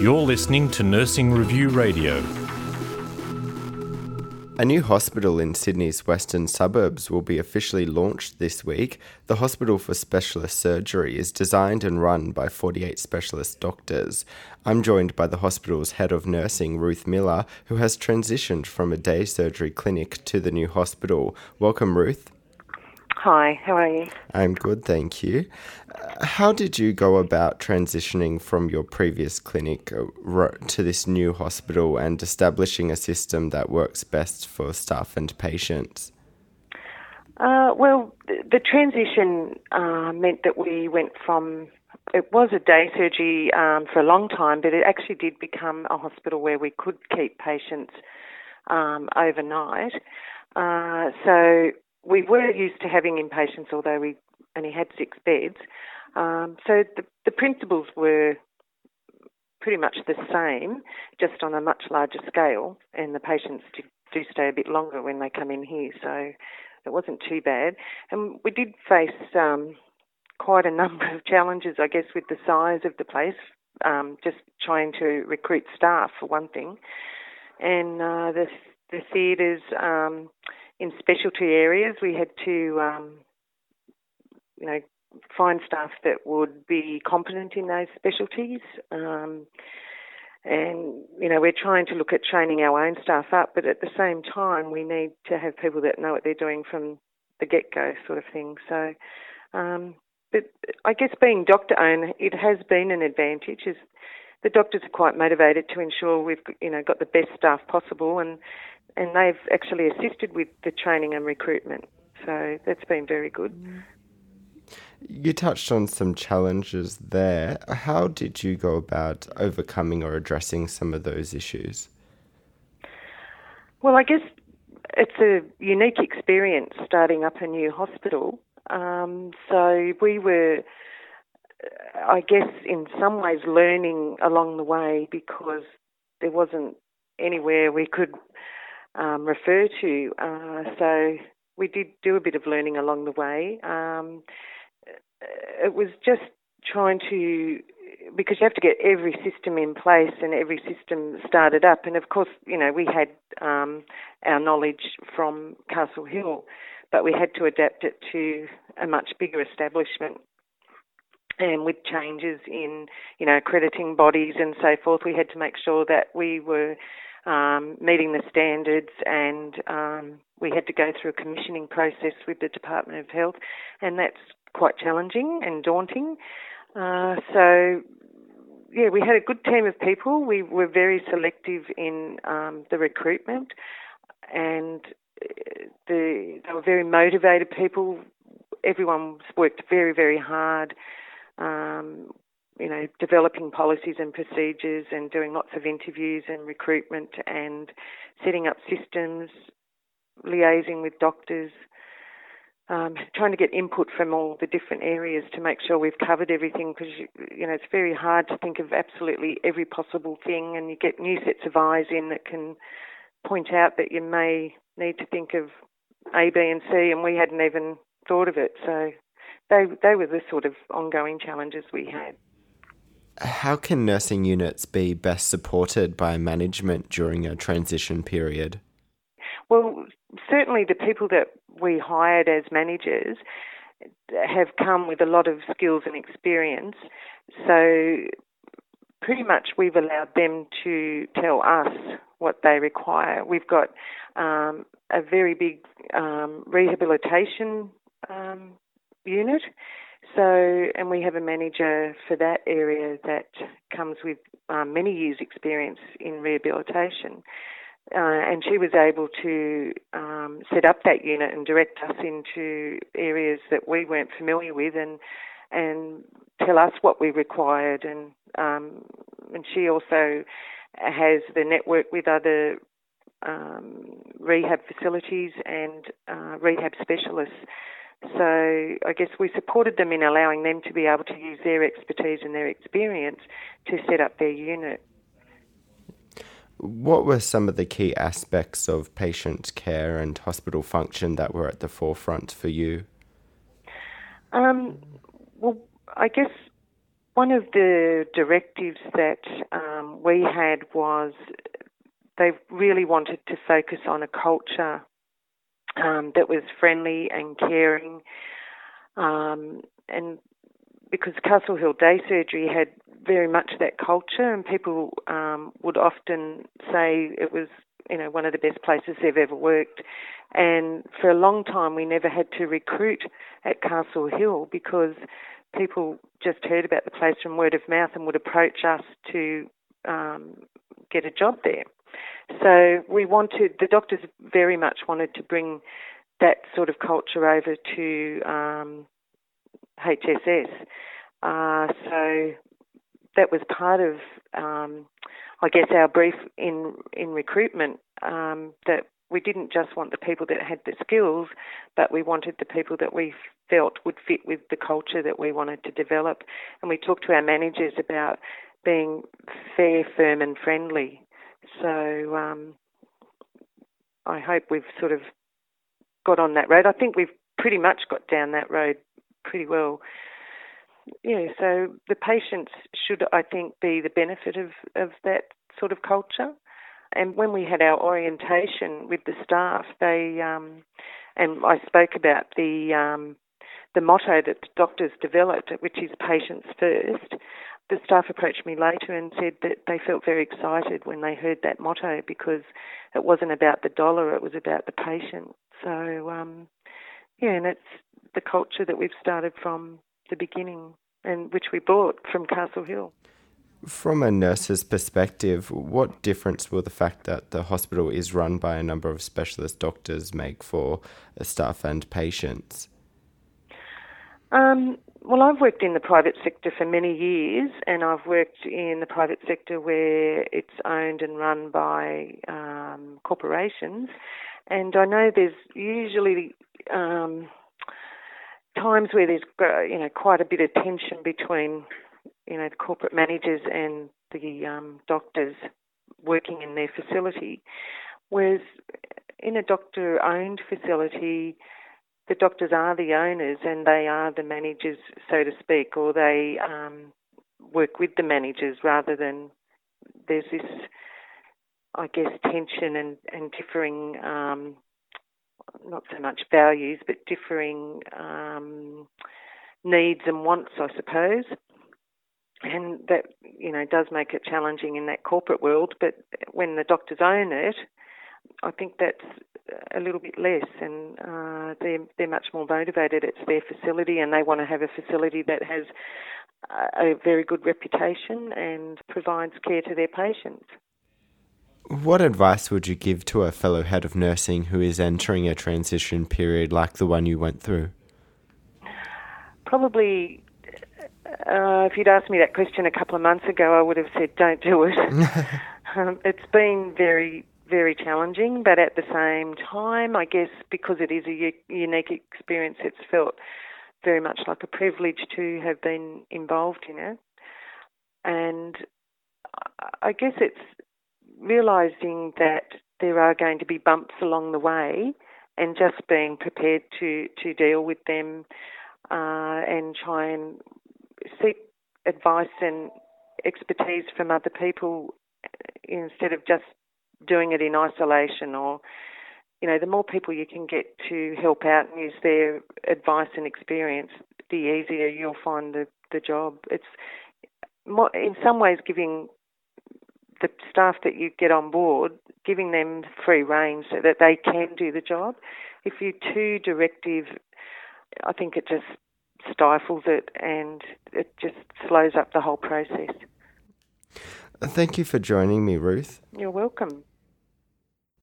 You're listening to Nursing Review Radio. A new hospital in Sydney's western suburbs will be officially launched this week. The Hospital for Specialist Surgery is designed and run by 48 specialist doctors. I'm joined by the hospital's head of nursing, Ruth Miller, who has transitioned from a day surgery clinic to the new hospital. Welcome, Ruth. Hi, how are you? I'm good, thank you. How did you go about transitioning from your previous clinic to this new hospital and establishing a system that works best for staff and patients? Well, the transition meant that we went from, it was a day surgery for a long time, but it actually did become a hospital where we could keep patients overnight. So we were used to having inpatients, although we only had 6 beds. So the principles were pretty much the same, just on a much larger scale, and the patients do stay a bit longer when they come in here, so it wasn't too bad. And we did face quite a number of challenges, I guess, with the size of the place, just trying to recruit staff for one thing. And the theatres in specialty areas, we had to find staff that would be competent in those specialties. And we're trying to look at training our own staff up, but at the same time, we need to have people that know what they're doing from the get-go sort of thing. So, but I guess being doctor-owned, it has been an advantage. Is the doctors are quite motivated to ensure we've got the best staff possible, and they've actually assisted with the training and recruitment. So that's been very good. You touched on some challenges there. How did you go about overcoming or addressing some of those issues? Well, I guess it's a unique experience starting up a new hospital. So we were, I guess, in some ways learning along the way, because there wasn't anywhere we could refer to. So we did do a bit of learning along the way. It was just trying to, because you have to get every system in place and every system started up. And of course, we had our knowledge from Castle Hill, but we had to adapt it to a much bigger establishment. And with changes in, accrediting bodies and so forth, we had to make sure that we were meeting the standards, and we had to go through a commissioning process with the Department of Health, and that's quite challenging and daunting. So, we had a good team of people. We were very selective in the recruitment, and they were very motivated people. Everyone worked very, very hard, developing policies and procedures and doing lots of interviews and recruitment and setting up systems, liaising with doctors, trying to get input from all the different areas to make sure we've covered everything, because, it's very hard to think of absolutely every possible thing, and you get new sets of eyes in that can point out that you may need to think of A, B and C, and we hadn't even thought of it. So they were the sort of ongoing challenges we had. How can nursing units be best supported by management during a transition period? Well, certainly the people that we hired as managers have come with a lot of skills and experience. So pretty much we've allowed them to tell us what they require. We've got a very big rehabilitation unit. So, and we have a manager for that area that comes with many years' experience in rehabilitation. And she was able to set up that unit and direct us into areas that we weren't familiar with, and tell us what we required. And she also has the network with other rehab facilities and rehab specialists. So I guess we supported them in allowing them to be able to use their expertise and their experience to set up their unit. What were some of the key aspects of patient care and hospital function that were at the forefront for you? Well, I guess One of the directives that we had was they really wanted to focus on a culture that was friendly and caring, and because Castle Hill Day Surgery had very much that culture, and people would often say it was, you know, one of the best places they've ever worked. And for a long time, we never had to recruit at Castle Hill because people just heard about the place from word of mouth and would approach us to get a job there. So the doctors very much wanted to bring that sort of culture over to HSS. So that was part of, I guess, our brief in recruitment, that we didn't just want the people that had the skills, but we wanted the people that we felt would fit with the culture that we wanted to develop. And we talked to our managers about being fair, firm and friendly. So I hope we've sort of got on that road. I think we've pretty much got down that road pretty well. Yeah, so the patients should, I think, be the benefit of that sort of culture. And when we had our orientation with the staff, they and I spoke about the motto that the doctors developed, which is patients first. The staff approached me later and said that they felt very excited when they heard that motto because it wasn't about the dollar, it was about the patient. So, yeah, and it's the culture that we've started from the beginning and which we brought from Castle Hill. From a nurse's perspective, what difference will the fact that the hospital is run by a number of specialist doctors make for staff and patients? Well, I've worked in the private sector for many years, and I've worked in the private sector where it's owned and run by corporations. And I know there's usually times where there's, you know, quite a bit of tension between, you know, the corporate managers and the doctors working in their facility. Whereas in a doctor-owned facility, the doctors are the owners and they are the managers, so to speak, or they work with the managers rather than there's this, I guess, tension and differing, not so much values, but differing needs and wants, I suppose. And that, you know, does make it challenging in that corporate world, but when the doctors own it, I think that's a little bit less, and they're much more motivated. It's their facility and they want to have a facility that has a very good reputation and provides care to their patients. What advice would you give to a fellow head of nursing who is entering a transition period like the one you went through? Probably, if you'd asked me that question a couple of months ago, I would have said don't do it. It's been very challenging, but at the same time, I guess because it is a unique experience, it's felt very much like a privilege to have been involved in it. And I guess it's realising that there are going to be bumps along the way and just being prepared to deal with them and try and seek advice and expertise from other people instead of just doing it in isolation. Or, you know, the more people you can get to help out and use their advice and experience, the easier you'll find the job. It's more, in some ways, giving the staff that you get on board, giving them free rein so that they can do the job. If you're too directive, I think it just stifles it and it just slows up the whole process. Thank you for joining me, Ruth. You're welcome.